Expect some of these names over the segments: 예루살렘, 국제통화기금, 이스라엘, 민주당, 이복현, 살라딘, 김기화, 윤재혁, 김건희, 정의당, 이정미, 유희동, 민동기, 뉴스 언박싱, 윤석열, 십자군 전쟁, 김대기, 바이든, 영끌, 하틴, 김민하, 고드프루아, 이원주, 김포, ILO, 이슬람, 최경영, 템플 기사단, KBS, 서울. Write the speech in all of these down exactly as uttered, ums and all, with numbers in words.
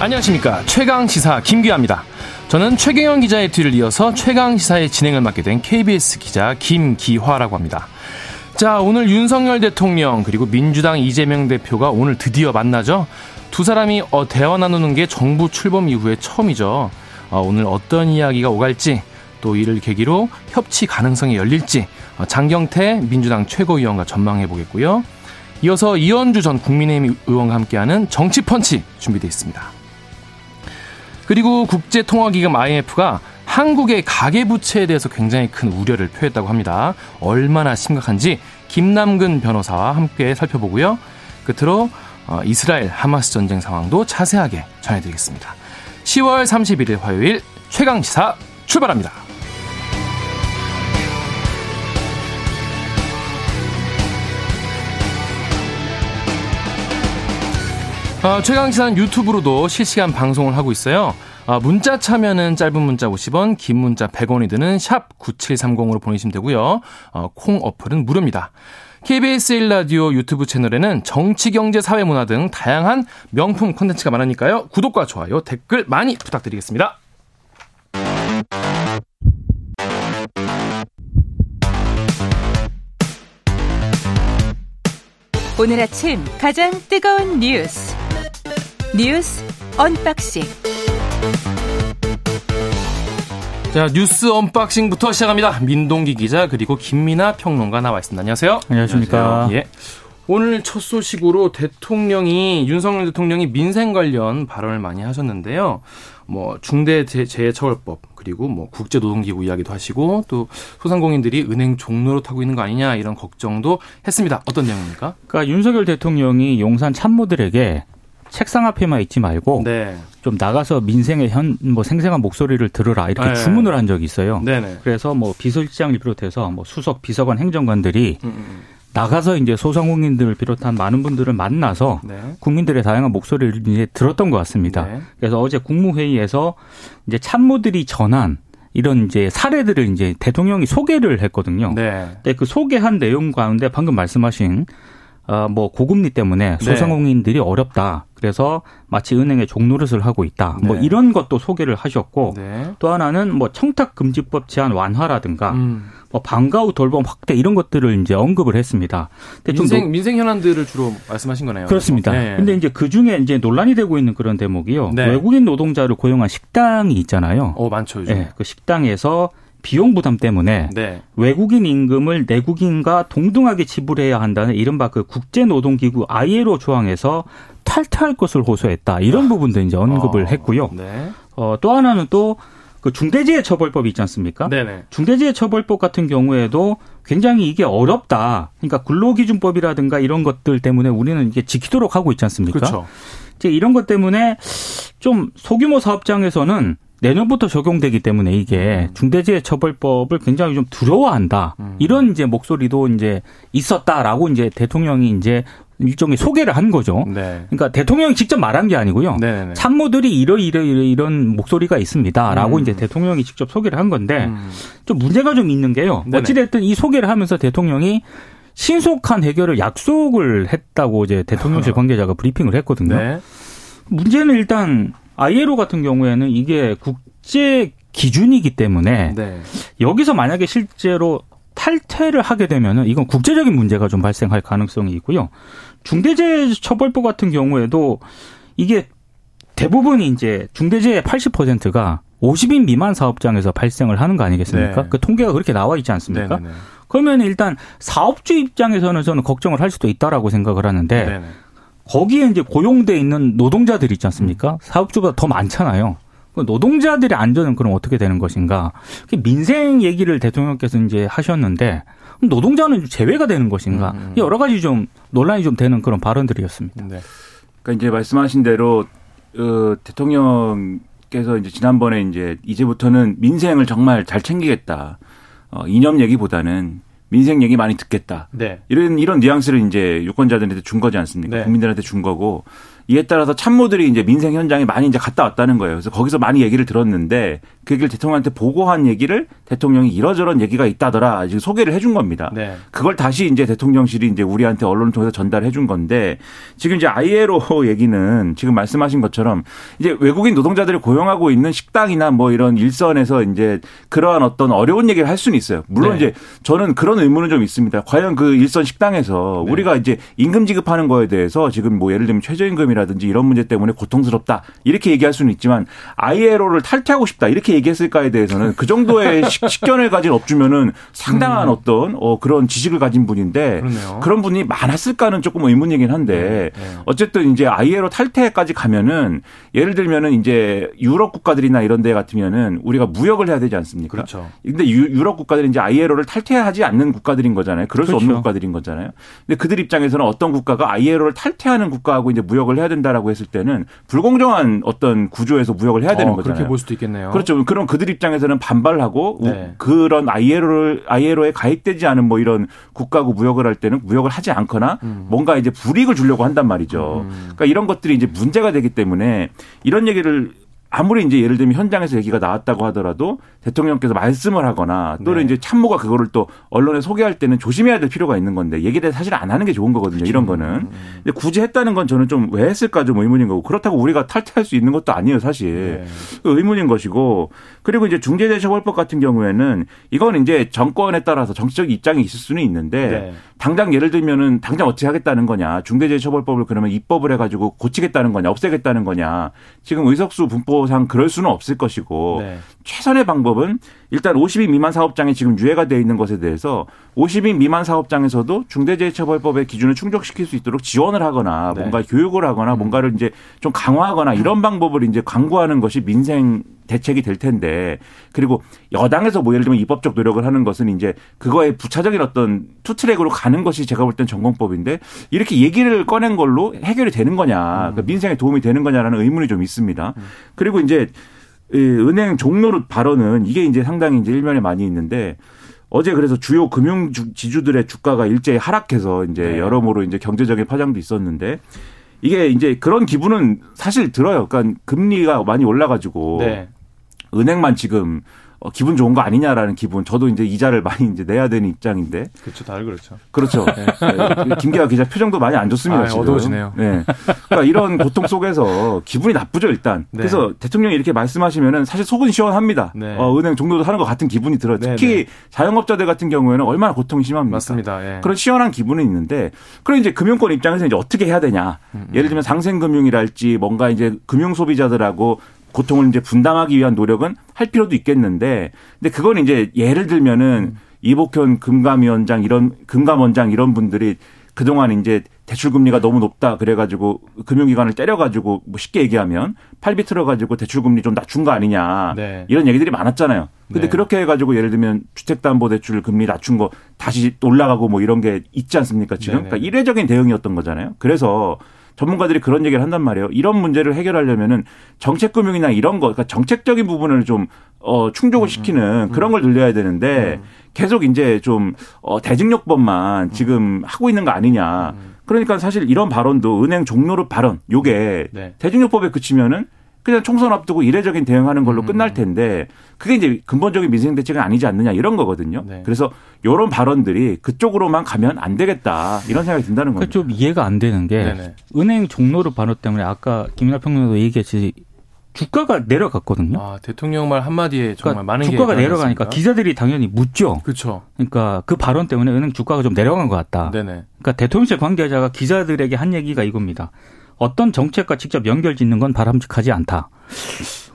안녕하십니까. 최강시사 김기화입니다. 저는 최경영 기자의 뒤를 이어서 최강시사의 진행을 맡게 된 케이비에스 기자 김기화라고 합니다. 자, 오늘 윤석열 대통령 그리고 민주당 이재명 대표가 오늘 드디어 만나죠. 두 사람이 어, 대화 나누는 게 정부 출범 이후에 처음이죠. 어, 오늘 어떤 이야기가 오갈지, 또 이를 계기로 협치 가능성이 열릴지 어, 장경태 민주당 최고위원과 전망해보겠고요. 이어서 이원주 전 국민의힘 의원과 함께하는 정치펀치 준비되어 있습니다. 그리고 국제통화기금 아이엠에프가 한국의 가계부채에 대해서 굉장히 큰 우려를 표했다고 합니다. 얼마나 심각한지 김남근 변호사와 함께 살펴보고요. 끝으로 이스라엘 하마스 전쟁 상황도 자세하게 전해드리겠습니다. 시월 삼십일일 화요일 최강시사 출발합니다. 아, 최강시사는 유튜브로도 실시간 방송을 하고 있어요. 아, 문자 참여는 짧은 문자 오십 원, 긴 문자 백 원이 드는 샵 구칠삼공으로 보내시면 되고요. 아, 콩 어플은 무료입니다. 케이비에스 일 라디오 유튜브 채널에는 정치, 경제, 사회, 문화 등 다양한 명품 콘텐츠가 많으니까요. 구독과 좋아요, 댓글 많이 부탁드리겠습니다. 오늘 아침 가장 뜨거운 뉴스 뉴스 언박싱. 자, 뉴스 언박싱부터 시작합니다. 민동기 기자 그리고 김민하 평론가 나와 있습니다. 안녕하세요. 안녕하십니까. 안녕하세요. 예. 오늘 첫 소식으로 대통령이 윤석열 대통령이 민생 관련 발언을 많이 하셨는데요. 뭐 중대재해처벌법 그리고 뭐 국제노동기구 이야기도 하시고 또 소상공인들이 은행 종로로 타고 있는 거 아니냐 이런 걱정도 했습니다. 어떤 내용입니까? 그러니까 윤석열 대통령이 용산 참모들에게 책상 앞에만 있지 말고 네. 좀 나가서 민생의 현 뭐 생생한 목소리를 들으라 이렇게 네. 주문을 한 적이 있어요. 네네. 그래서 뭐 비서실장을 비롯해서 뭐 수석, 비서관, 행정관들이 음, 음. 나가서 이제 소상공인들을 비롯한 많은 분들을 만나서 네. 국민들의 다양한 목소리를 이제 들었던 것 같습니다. 네. 그래서 어제 국무회의에서 이제 참모들이 전한 이런 이제 사례들을 이제 대통령이 소개를 했거든요. 네. 근데 그 소개한 내용 가운데 방금 말씀하신 어 뭐 고금리 때문에 소상공인들이 네. 어렵다. 그래서 마치 은행의 종노릇을 하고 있다. 네. 뭐 이런 것도 소개를 하셨고 네. 또 하나는 뭐 청탁금지법 제한 완화라든가 음. 뭐 방과후 돌봄 확대 이런 것들을 이제 언급을 했습니다. 근데 민생 좀, 민생 현안들을 주로 말씀하신 거네요. 그렇습니다. 네. 근데 이제 그 중에 이제 논란이 되고 있는 그런 대목이요. 네. 외국인 노동자를 고용한 식당이 있잖아요. 어 많죠. 요즘. 네. 그 식당에서 비용 부담 때문에 네. 외국인 임금을 내국인과 동등하게 지불해야 한다는 이른바 그 국제노동기구 아이엘오 조항에서 탈퇴할 것을 호소했다. 이런 아. 부분도 이제 언급을 어. 했고요. 네. 어, 또 하나는 또 그 중대재해처벌법이 있지 않습니까? 네네. 중대재해처벌법 같은 경우에도 굉장히 이게 어렵다. 그러니까 근로기준법이라든가 이런 것들 때문에 우리는 이게 지키도록 하고 있지 않습니까? 그렇죠. 이제 이런 것 때문에 좀 소규모 사업장에서는 내년부터 적용되기 때문에 이게 중대재해처벌법을 굉장히 좀 두려워한다. 이런 이제 목소리도 이제 있었다라고 이제 대통령이 이제 일종의 소개를 한 거죠. 네. 그러니까 대통령이 직접 말한 게 아니고요. 네네. 참모들이 이러 이러 이러 이런 목소리가 있습니다라고 음. 이제 대통령이 직접 소개를 한 건데 음. 좀 문제가 좀 있는 게요. 네네. 어찌됐든 이 소개를 하면서 대통령이 신속한 해결을 약속을 했다고 이제 대통령실 관계자가 브리핑을 했거든요. 네. 문제는 일단 아이엘오 같은 경우에는 이게 국제 기준이기 때문에 네. 여기서 만약에 실제로 탈퇴를 하게 되면은 이건 국제적인 문제가 좀 발생할 가능성이 있고요. 중대재해처벌법 같은 경우에도 이게 대부분이 이제 중대재해 팔십 퍼센트가 오십 인 미만 사업장에서 발생을 하는 거 아니겠습니까? 네. 그 통계가 그렇게 나와 있지 않습니까? 네네네. 그러면 일단 사업주 입장에서는 저는 걱정을 할 수도 있다라고 생각을 하는데 네네. 거기에 이제 고용돼 있는 노동자들이 있지 않습니까? 사업주보다 더 많잖아요. 노동자들의 안전은 그럼 어떻게 되는 것인가? 민생 얘기를 대통령께서 이제 하셨는데 노동자는 제외가 되는 것인가? 여러 가지 좀 논란이 좀 되는 그런 발언들이었습니다. 네. 그러니까 이제 말씀하신 대로 어, 대통령께서 이제 지난번에 이제 이제부터는 민생을 정말 잘 챙기겠다. 어, 이념 얘기보다는. 민생 얘기 많이 듣겠다. 네. 이런 이런 뉘앙스를 이제 유권자들한테 준 거지 않습니까? 네. 국민들한테 준 거고 이에 따라서 참모들이 이제 민생 현장에 많이 이제 갔다 왔다는 거예요. 그래서 거기서 많이 얘기를 들었는데 그 얘기를 대통령한테 보고한 얘기를 대통령이 이러저런 얘기가 있다더라 지금 소개를 해준 겁니다. 네. 그걸 다시 이제 대통령실이 이제 우리한테 언론을 통해서 전달해 준 건데 지금 이제 아이엘오 얘기는 지금 말씀하신 것처럼 이제 외국인 노동자들을 고용하고 있는 식당이나 뭐 이런 일선에서 이제 그러한 어떤 어려운 얘기를 할 수는 있어요. 물론 네. 이제 저는 그런 의문은 좀 있습니다. 과연 그 일선 식당에서 네. 우리가 이제 임금 지급하는 거에 대해서 지금 뭐 예를 들면 최저임금이라든지 이런 문제 때문에 고통스럽다 이렇게 얘기할 수는 있지만 아이엘오를 탈퇴하고 싶다 이렇게 얘기했을까에 대해서는 그 정도의 식견을 가진 업주면은 상당한 음. 어떤 어 그런 지식을 가진 분인데 그러네요. 그런 분이 많았을까는 조금 의문이긴 한데 네. 네. 어쨌든 이제 아이엘오 탈퇴까지 가면은 예를 들면은 이제 유럽 국가들이나 이런 데 같으면은 우리가 무역을 해야 되지 않습니까? 그렇죠. 근데 유, 유럽 국가들은 이제 아이엘오를 탈퇴하지 않는 국가들인 거잖아요. 그럴 그렇죠. 수 없는 국가들인 거잖아요. 근데 그들 입장에서는 어떤 국가가 아이엘오를 탈퇴하는 국가하고 이제 무역을 해야 된다라고 했을 때는 불공정한 어떤 구조에서 무역을 해야 되는 어, 거잖아요. 그렇게 볼 수도 있겠네요. 그렇죠. 그럼 그들 입장에서는 반발하고 네. 그런 아이엘오를 아이엘오에 가입되지 않은 뭐 이런 국가하고 무역을 할 때는 무역을 하지 않거나 음. 뭔가 이제 불이익을 주려고 한단 말이죠. 음. 그러니까 이런 것들이 이제 문제가 되기 때문에 이런 얘기를 아무리 이제 예를 들면 현장에서 얘기가 나왔다고 하더라도 대통령께서 말씀을 하거나 또는 네. 이제 참모가 그거를 또 언론에 소개할 때는 조심해야 될 필요가 있는 건데 얘기를 사실 안 하는 게 좋은 거거든요. 그렇죠. 이런 거는. 근데 굳이 했다는 건 저는 좀 왜 했을까 좀 의문인 거고 그렇다고 우리가 탈퇴할 수 있는 것도 아니에요 사실. 네. 의문인 것이고 그리고 이제 중대재해처벌법 같은 경우에는 이건 이제 정권에 따라서 정치적 입장이 있을 수는 있는데 네. 당장 예를 들면은 당장 어찌 하겠다는 거냐 중대재해처벌법을 그러면 입법을 해가지고 고치겠다는 거냐 없애겠다는 거냐 지금 의석수 분포 상 그럴 수는 없을 것이고 네. 최선의 방법은 일단 오십 인 미만 사업장에 지금 유예가 되어 있는 것에 대해서 오십 인 미만 사업장에서도 중대재해처벌법의 기준을 충족시킬 수 있도록 지원을 하거나 네. 뭔가 교육을 하거나 음. 뭔가를 이제 좀 강화하거나 이런 방법을 이제 강구하는 것이 민생 대책이 될 텐데 그리고 여당에서 뭐 예를 들면 입법적 노력을 하는 것은 이제 그거에 부차적인 어떤 투트랙으로 가는 것이 제가 볼 땐 전공법인데 이렇게 얘기를 꺼낸 걸로 해결이 되는 거냐 그러니까 민생에 도움이 되는 거냐라는 의문이 좀 있습니다. 그리고 이제 은행 종노릇 발언은 이게 이제 상당히 이제 일면에 많이 있는데 어제 그래서 주요 금융 지주들의 주가가 일제히 하락해서 이제 네. 여러모로 이제 경제적인 파장도 있었는데 이게 이제 그런 기분은 사실 들어요. 그러니까 금리가 많이 올라가지고. 네. 은행만 지금 어, 기분 좋은 거 아니냐라는 기분. 저도 이제 이자를 많이 이제 내야 되는 입장인데. 그렇죠, 다들 그렇죠. 그렇죠. 네. 네. 김기화 기자 표정도 많이 안 좋습니다. 아, 지금. 어두워지네요. 네. 그러니까 이런 고통 속에서 기분이 나쁘죠, 일단. 네. 그래서 대통령이 이렇게 말씀하시면은 사실 속은 시원합니다. 네. 어, 은행 종노릇 하는 것 같은 기분이 들어요. 특히 네, 네. 자영업자들 같은 경우에는 얼마나 고통이 심합니까? 맞습니다. 네. 그런 시원한 기분은 있는데, 그럼 이제 금융권 입장에서 이제 어떻게 해야 되냐? 음, 음. 예를 들면 상생금융이랄지 뭔가 이제 금융 소비자들하고 고통을 이제 분담하기 위한 노력은 할 필요도 있겠는데, 근데 그건 이제 예를 들면은 음. 이복현 금감위원장 이런, 금감원장 이런 분들이 그동안 이제 대출금리가 너무 높다 그래가지고 금융기관을 때려가지고 뭐 쉽게 얘기하면 팔 비 틀어가지고 대출금리 좀 낮춘 거 아니냐. 네. 이런 얘기들이 많았잖아요. 근데 네. 그렇게 해가지고 예를 들면 주택담보대출 금리 낮춘 거 다시 올라가고 뭐 이런 게 있지 않습니까 지금? 네네. 그러니까 일회적인 대응이었던 거잖아요. 그래서 전문가들이 그런 얘기를 한단 말이에요. 이런 문제를 해결하려면은 정책금융이나 이런 거, 그러니까 정책적인 부분을 좀, 어, 충족을 시키는 그런 걸 늘려야 되는데 계속 이제 좀, 어, 대증요법만 지금 하고 있는 거 아니냐. 그러니까 사실 이런 발언도 은행 종노릇 발언, 요게 네. 대증요법에 그치면은 그냥 총선 앞두고 이례적인 대응하는 걸로 끝날 텐데 그게 이제 근본적인 민생 대책은 아니지 않느냐 이런 거거든요. 네. 그래서 이런 발언들이 그쪽으로만 가면 안 되겠다 이런 생각이 든다는 겁니다. 좀 이해가 안 되는 게 네네. 은행 종노릇 발언 때문에 아까 김민하 평론가도 얘기했듯이 주가가 내려갔거든요. 아, 대통령 말 한마디에 정말 그러니까 많은 게 주가가 내려가니까 있습니까? 기자들이 당연히 묻죠. 그렇죠. 그러니까 그 발언 때문에 은행 주가가 좀 내려간 것 같다. 네네. 그러니까 대통령실 관계자가 기자들에게 한 얘기가 이겁니다. 어떤 정책과 직접 연결 짓는 건 바람직하지 않다.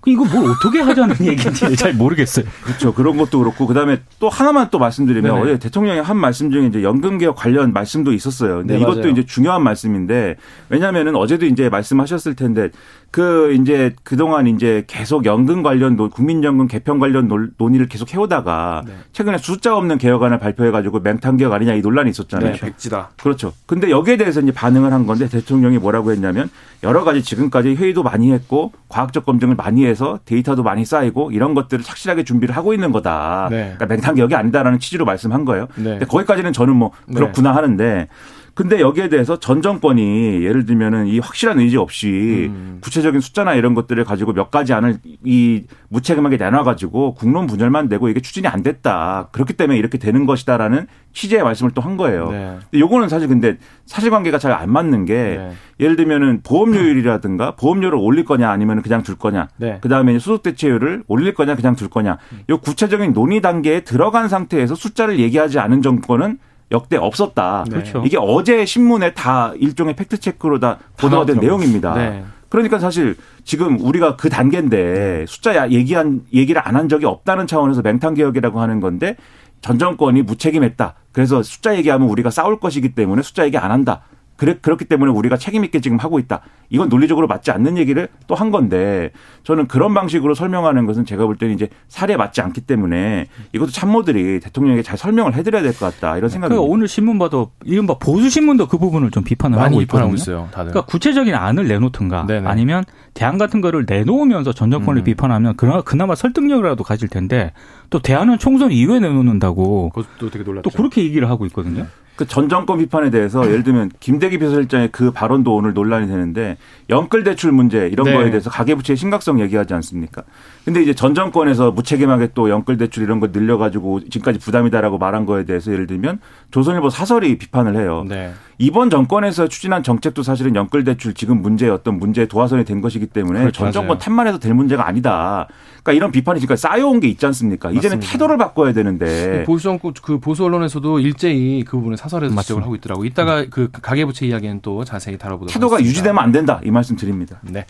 이거 뭘 어떻게 하자는 얘기인지 잘 모르겠어요. 그렇죠. 그런 것도 그렇고 그다음에 또 하나만 또 말씀드리면 네네. 어제 대통령이 한 말씀 중에 이제 연금 개혁 관련 말씀도 있었어요. 근데 네, 이것도 맞아요. 이제 중요한 말씀인데 왜냐면은 어제도 이제 말씀하셨을 텐데 그 이제 그동안 이제 계속 연금 관련 국민연금 개편 관련 논의를 계속 해오다가 네. 최근에 숫자 없는 개혁안을 발표해 가지고 맹탕 개혁 아니냐 이 논란이 있었잖아요. 네, 백지다. 그렇죠. 근데 여기에 대해서 이제 반응을 한 건데 대통령이 뭐라고 했냐면 여러 가지 지금까지 회의도 많이 했고 과학적 검증을 많이 해 해서 데이터도 많이 쌓이고 이런 것들을 착실하게 준비를 하고 있는 거다. 네. 그러니까 맹탕 개혁이 아니다라는 취지로 말씀한 거예요. 네. 근데 거기까지는 저는 뭐 그렇구나 네. 하는데 근데 여기에 대해서 전 정권이 예를 들면은 이 확실한 의지 없이 음. 구체적인 숫자나 이런 것들을 가지고 몇 가지 안을 이 무책임하게 내놔가지고 국론 분열만 되고 이게 추진이 안 됐다. 그렇기 때문에 이렇게 되는 것이다라는 취지의 말씀을 또 한 거예요. 네. 근데 요거는 사실 근데 사실관계가 잘 안 맞는 게 네. 예를 들면은 보험료율이라든가 보험료를 올릴 거냐 아니면 그냥 둘 거냐. 네. 그 다음에 소득대체율을 올릴 거냐 그냥 둘 거냐. 요 구체적인 논의 단계에 들어간 상태에서 숫자를 얘기하지 않은 정권은 역대 없었다. 네. 이게 어제 신문에 다 일종의 팩트체크로 다 보도가 된 내용입니다. 네. 그러니까 사실 지금 우리가 그 단계인데 숫자 얘기한, 얘기를 안 한 적이 없다는 차원에서 맹탕개혁이라고 하는 건데 전 정권이 무책임했다. 그래서 숫자 얘기하면 우리가 싸울 것이기 때문에 숫자 얘기 안 한다. 그래, 그렇기 때문에 우리가 책임 있게 지금 하고 있다. 이건 논리적으로 맞지 않는 얘기를 또 한 건데 저는 그런 방식으로 설명하는 것은 제가 볼 때는 이제 사례에 맞지 않기 때문에 이것도 참모들이 대통령에게 잘 설명을 해드려야 될 것 같다. 이런 생각이 그러니까 오늘 신문 봐도 이른바 보수 신문도 그 부분을 좀 비판을 많이 하고 비판하고 있거든요. 있어요, 다들. 그러니까 구체적인 안을 내놓든가 네네. 아니면 대안 같은 거를 내놓으면서 전 정권을 음. 비판하면 그나마, 그나마 설득력이라도 가질 텐데 또 대안은 총선 이후에 내놓는다고 그것도 되게 놀랐죠. 또 그렇게 얘기를 하고 있거든요. 그 전 정권 비판에 대해서 예를 들면 김대기 비서실장의 그 발언도 오늘 논란이 되는데 영끌 대출 문제 이런 네. 거에 대해서 가계부채의 심각성 얘기하지 않습니까? 근데 이제 전 정권에서 무책임하게 또 영끌 대출 이런 거 늘려가지고 지금까지 부담이다라고 말한 거에 대해서 예를 들면 조선일보 사설이 비판을 해요. 네. 이번 정권에서 추진한 정책도 사실은 영끌 대출 지금 문제의 어떤 문제의 도화선이 된 것이기 때문에 그렇죠. 전 정권 탓만 해서 될 문제가 아니다. 그러니까 이런 비판이 지금까지 쌓여온 게 있지 않습니까? 맞습니다. 이제는 태도를 바꿔야 되는데. 보수 정권 그 보수 언론에서도 일제히 그 부분에 사설에서 지적을 하고 있더라고요. 이따가 음. 그 가계부채 이야기는 또 자세히 다뤄보도록 태도가 하겠습니다. 유지되면 안 된다. 이 말씀 드립니다. 네.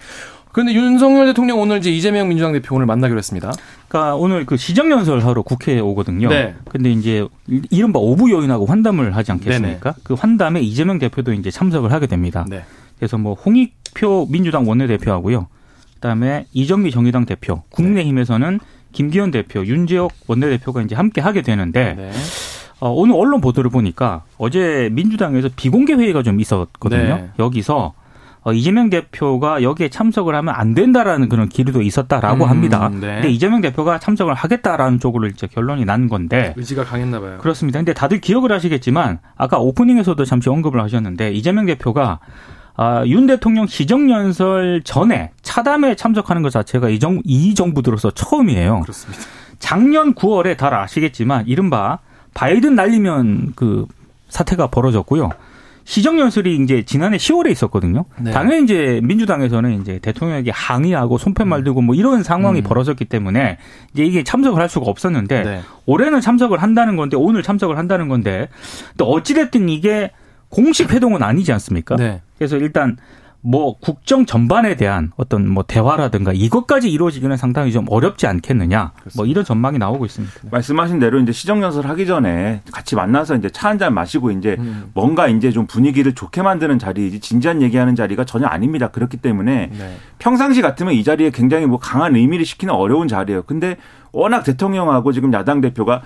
그런데 윤석열 대통령 오늘 이제 이재명 민주당 대표 오늘 만나기로 했습니다. 그러니까 오늘 그 시정연설 하러 국회에 오거든요. 네. 근데 이제 이른바 오부 여인하고 환담을 하지 않겠습니까? 네네. 그 환담에 이재명 대표도 이제 참석을 하게 됩니다. 네. 그래서 뭐 홍익표 민주당 원내대표하고요. 그다음에 이정미 정의당 대표, 국민의힘에서는 김기현 대표, 윤재혁 원내대표가 이제 함께 하게 되는데 네. 어, 오늘 언론 보도를 보니까 어제 민주당에서 비공개 회의가 좀 있었거든요. 네. 여기서 이재명 대표가 여기에 참석을 하면 안 된다라는 그런 기류도 있었다라고 음, 합니다. 네. 근데 이재명 대표가 참석을 하겠다라는 쪽으로 이제 결론이 난 건데 의지가 강했나 봐요. 그렇습니다. 근데 다들 기억을 하시겠지만 아까 오프닝에서도 잠시 언급을 하셨는데 이재명 대표가 아, 윤 대통령 시정연설 전에 차담에 참석하는 것 자체가 이, 정, 이 정부 들어서 처음이에요. 그렇습니다. 작년 구월에 다 아시겠지만 이른바 바이든 날리면 그 사태가 벌어졌고요. 시정연설이 이제 지난해 시월에 있었거든요. 네. 당연히 이제 민주당에서는 이제 대통령에게 항의하고 손팻말 들고 뭐 이런 상황이 음. 벌어졌기 때문에 이제 이게 참석을 할 수가 없었는데 네. 올해는 참석을 한다는 건데 오늘 참석을 한다는 건데 또 어찌됐든 이게 공식 회동은 아니지 않습니까? 네. 그래서 일단 뭐 국정 전반에 대한 어떤 뭐 대화라든가 이것까지 이루어지기는 상당히 좀 어렵지 않겠느냐. 그렇습니다. 뭐 이런 전망이 나오고 있습니다. 말씀하신 대로 이제 시정연설 하기 전에 같이 만나서 이제 차 한잔 마시고 이제 음. 뭔가 이제 좀 분위기를 좋게 만드는 자리이지 진지한 얘기하는 자리가 전혀 아닙니다. 그렇기 때문에 네. 평상시 같으면 이 자리에 굉장히 뭐 강한 의미를 시키는 어려운 자리예요. 근데 워낙 대통령하고 지금 야당 대표가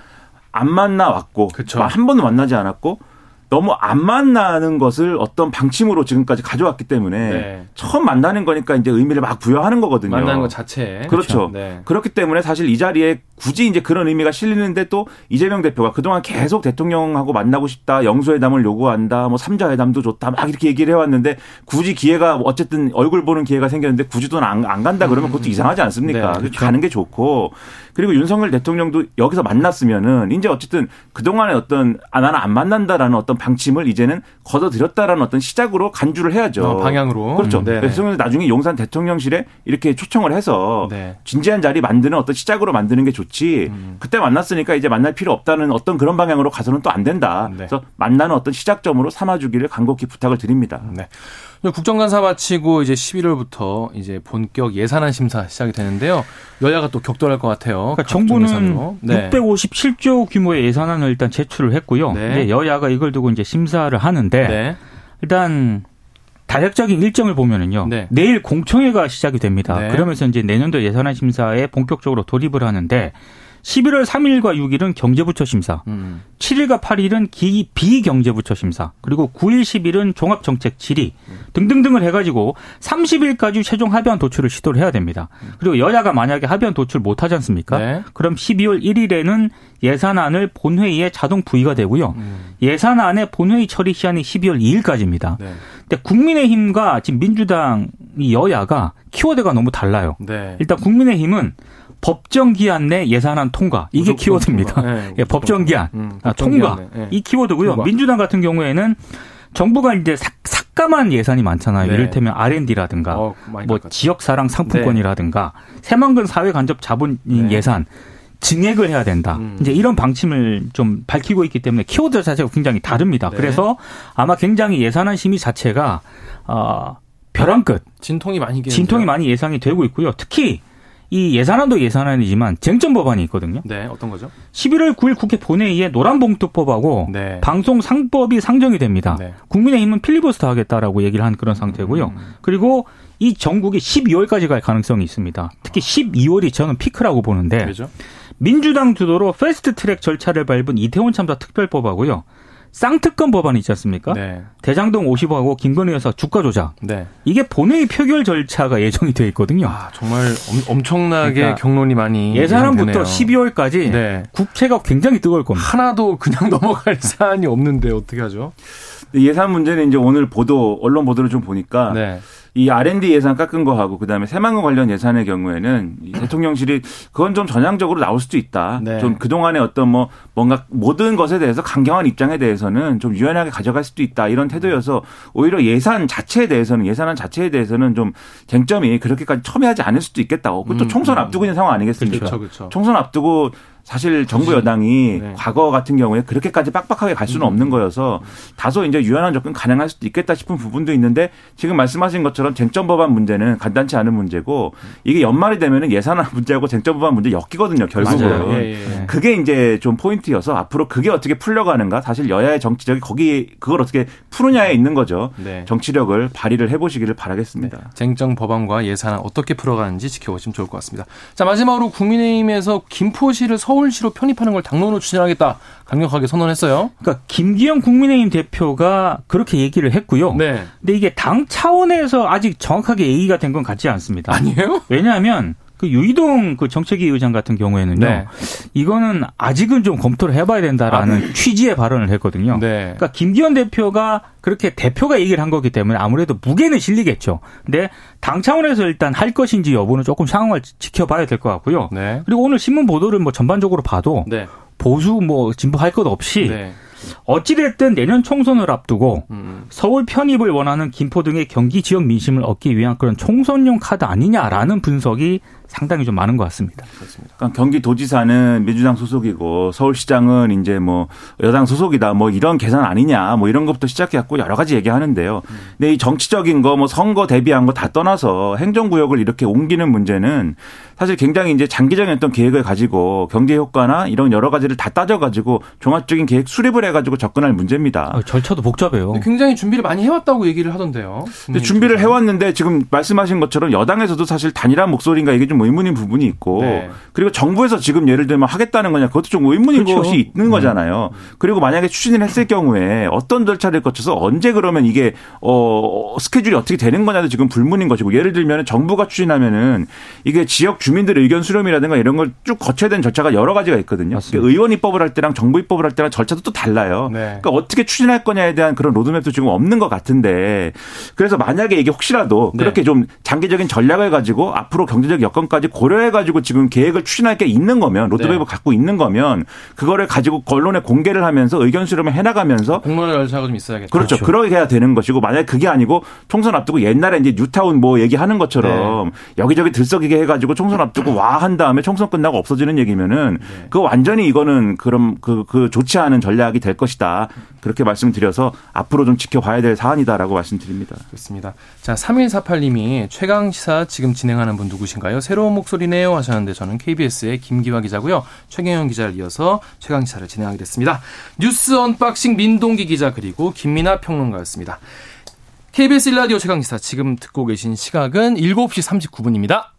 안 만나 왔고 한 번도 만나지 않았고 너무 안 만나는 것을 어떤 방침으로 지금까지 가져왔기 때문에 네. 처음 만나는 거니까 이제 의미를 막 부여하는 거거든요. 만나는 것 자체. 그렇죠. 그렇죠. 네. 그렇기 때문에 사실 이 자리에 굳이 이제 그런 의미가 실리는데 또 이재명 대표가 그동안 계속 대통령하고 만나고 싶다. 영수회담을 요구한다. 뭐 삼자회담도 좋다. 막 이렇게 얘기를 해왔는데 굳이 기회가 어쨌든 얼굴 보는 기회가 생겼는데 굳이 또 안, 안 간다 그러면 그것도 이상하지 않습니까? 네. 그렇죠. 가는 게 좋고. 그리고 윤석열 대통령도 여기서 만났으면은 이제 어쨌든 그동안에 어떤 아, 나는 안 만난다라는 어떤 방침을 이제는 거둬들였다라는 어떤 시작으로 간주를 해야죠. 어, 방향으로. 그렇죠. 음, 그래서 나중에 용산 대통령실에 이렇게 초청을 해서 네. 진지한 자리 만드는 어떤 시작으로 만드는 게 좋지 음. 그때 만났으니까 이제 만날 필요 없다는 어떤 그런 방향으로 가서는 또 안 된다. 네. 그래서 만나는 어떤 시작점으로 삼아주기를 간곡히 부탁을 드립니다. 네. 국정감사 마치고 이제 십일월부터 이제 본격 예산안 심사 시작이 되는데요. 여야가 또 격돌할 것 같아요. 그러니까 정부는 네. 육백오십칠조 규모의 예산안을 일단 제출을 했고요. 네. 여야가 이걸 두고 이제 심사를 하는데 네. 일단 다략적인 일정을 보면은요. 네. 내일 공청회가 시작이 됩니다. 네. 그러면서 이제 내년도 예산안 심사에 본격적으로 돌입을 하는데 십일월 삼일과 육일은 경제부처 심사, 음. 칠일과 팔일은 기, 비경제부처 심사, 그리고 구일, 십일은 종합정책 질의 등등등을 해가지고 삼십일까지 최종 합의안 도출을 시도를 해야 됩니다. 그리고 여야가 만약에 합의안 도출 못하지 않습니까? 네. 그럼 십이월 일일에는 예산안을 본회의에 자동 부의가 되고요. 음. 예산안의 본회의 처리 시한이 십이월 이일까지입니다. 네. 근데 국민의힘과 지금 민주당 이 여야가 키워드가 너무 달라요. 네. 일단 국민의힘은 법정기한 내 예산안 통과. 이게 키워드입니다. 네, 예, 법정기한 음, 아, 통과. 네. 이 키워드고요. 통과. 민주당 같은 경우에는 정부가 이제 삭, 삭감한 예산이 많잖아요. 네. 이를테면 알앤디라든가 어, 뭐 지역사랑 상품권이라든가 네. 새만금 사회간접자본 네. 예산. 증액을 해야 된다. 음. 이제 이런 방침을 좀 밝히고 있기 때문에 키워드 자체가 굉장히 다릅니다. 네. 그래서 아마 굉장히 예산안 심의 자체가 어, 벼랑 끝. 진통이 많이 진통이 많이 예상이 되고 있고요. 특히 이 예산안도 예산안이지만 쟁점 법안이 있거든요. 네, 어떤 거죠? 십일월 구일 국회 본회의에 노란봉투법하고 네. 방송상법이 상정이 됩니다. 네. 국민의힘은 필리버스터 하겠다라고 얘기를 한 그런 상태고요. 음. 그리고 이 정국이 십이월까지 갈 가능성이 있습니다. 특히 십이월이 저는 피크라고 보는데 그렇죠? 민주당 주도로 패스트트랙 절차를 밟은 이태원 참사 특별법하고요. 쌍특검 법안이 있지 않습니까? 네. 대장동 오십억하고 김건희 여사 주가 조작. 네. 이게 본회의 표결 절차가 예정이 되어 있거든요. 아, 정말 엄, 엄청나게 그러니까 경론이 많이 예산안부터 십이월까지 네. 국채가 굉장히 뜨거울 겁니다. 하나도 그냥 넘어갈 사안이 없는데 어떻게 하죠? 예산 문제는 이제 오늘 보도 언론 보도를 좀 보니까 네. 이 알앤디 예산 깎은 거하고 그다음에 새만금 관련 예산의 경우에는 이 대통령실이 그건 좀 전향적으로 나올 수도 있다. 네. 좀 그동안의 어떤 뭐 뭔가 모든 것에 대해서 강경한 입장에 대해서는 좀 유연하게 가져갈 수도 있다. 이런 태도여서 오히려 예산 자체에 대해서는 예산안 자체에 대해서는 좀 쟁점이 그렇게까지 첨예하지 않을 수도 있겠다고. 음, 또 총선 음. 앞두고 있는 상황 아니겠습니까? 그렇죠, 그렇죠. 총선 앞두고 사실 정부 여당이 네. 과거 같은 경우에 그렇게까지 빡빡하게 갈 수는 음. 없는 거여서 다소 이제 유연한 접근 가능할 수도 있겠다 싶은 부분도 있는데 지금 말씀하신 것처럼 쟁점 법안 문제는 간단치 않은 문제고 이게 연말이 되면은 예산안 문제하고 쟁점 법안 문제 엮이거든요. 결국은. 예, 예. 그게 이제 좀 포인트여서 앞으로 그게 어떻게 풀려가는가 사실 여야의 정치력이 거기 그걸 어떻게 푸느냐에 있는 거죠. 네. 정치력을 발휘를 해보시기를 바라겠습니다. 네. 쟁점 법안과 예산안 어떻게 풀어가는지 지켜보시면 좋을 것 같습니다. 자, 마지막으로 국민의힘에서 김포시를 서울 서울시로 편입하는 걸 당론으로 추진하겠다. 강력하게 선언했어요. 그러니까 김기현 국민의힘 대표가 그렇게 얘기를 했고요. 네. 근데 이게 당 차원에서 아직 정확하게 얘기가 된 건 같지 않습니다. 아니에요? 왜냐하면 그 유희동 그 정책위 의장 같은 경우에는요. 네. 이거는 아직은 좀 검토를 해봐야 된다라는 아, 네. 취지의 발언을 했거든요. 네. 그러니까 김기현 대표가 그렇게 대표가 얘기를 한 거기 때문에 아무래도 무게는 실리겠죠. 근데 당 차원에서 일단 할 것인지 여부는 조금 상황을 지켜봐야 될 것 같고요. 네. 그리고 오늘 신문 보도를 뭐 전반적으로 봐도 네. 보수 뭐 진보할 것 없이 네. 어찌됐든 내년 총선을 앞두고 음. 서울 편입을 원하는 김포 등의 경기 지역 민심을 얻기 위한 그런 총선용 카드 아니냐라는 분석이 상당히 좀 많은 것 같습니다. 그렇습니다. 그러니까 경기도지사는 민주당 소속이고 서울시장은 이제 뭐 여당 소속이다 뭐 이런 계산 아니냐 뭐 이런 것부터 시작해갖고 여러 가지 얘기하는데요. 음. 근데 이 정치적인 거 뭐 선거 대비한 거 다 떠나서 행정구역을 이렇게 옮기는 문제는 사실 굉장히 이제 장기적인 어떤 계획을 가지고 경제 효과나 이런 여러 가지를 다 따져가지고 종합적인 계획 수립을 해가지고 접근할 문제입니다. 아, 절차도 복잡해요. 굉장히 준비를 많이 해왔다고 얘기를 하던데요. 근데 준비를 해왔는데 지금 말씀하신 것처럼 여당에서도 사실 단일한 목소리인가 이게 좀 뭐 의문인 부분이 있고 네. 그리고 정부에서 지금 예를 들면 하겠다는 거냐 그것도 좀 의문인 그렇죠. 것이 있는 네. 거잖아요. 그리고 만약에 추진을 했을 경우에 어떤 절차를 거쳐서 언제 그러면 이게 어 스케줄이 어떻게 되는 거냐도 지금 불문인 것이고 예를 들면 정부가 추진하면은 이게 지역 주민들의 의견 수렴이라든가 이런 걸 쭉 거쳐야 되는 절차가 여러 가지가 있거든요. 그러니까 의원 입법을 할 때랑 정부 입법을 할 때랑 절차도 또 달라요. 네. 그러니까 어떻게 추진할 거냐에 대한 그런 로드맵도 지금 없는 것 같은데 그래서 만약에 이게 혹시라도 네. 그렇게 좀 장기적인 전략을 가지고 앞으로 경제적 여건 까지 고려해가지고 지금 계획을 추진할 게 있는 거면 로드맵을 네. 갖고 있는 거면 그거를 가지고 언론에 공개를 하면서 의견 수렴을 해나가면서 공론의 열차가 좀 있어야겠죠. 그렇죠. 그렇죠. 그렇게 해야 되는 것이고 만약에 그게 아니고 총선 앞두고 옛날에 이제 뉴타운 뭐 얘기하는 것처럼 네. 여기저기 들썩이게 해가지고 총선 앞두고 와 한 다음에 총선 끝나고 없어지는 얘기면은 네. 그거 완전히 이거는 그럼 그, 그 좋지 않은 전략이 될 것이다. 그렇게 말씀드려서 앞으로 좀 지켜봐야 될 사안이다라고 말씀드립니다. 그렇습니다. 자, 삼일사팔님이 최강시사 지금 진행하는 분 누구신가요? 새로운 목소리네요 하셨는데 저는 케이비에스의 김기화 기자고요. 최경영 기자를 이어서 최강시사를 진행하게 됐습니다. 뉴스 언박싱 민동기 기자 그리고 김민하 평론가였습니다. 케이비에스 일 라디오 최강시사 지금 듣고 계신 시각은 일곱시 삼십구분입니다.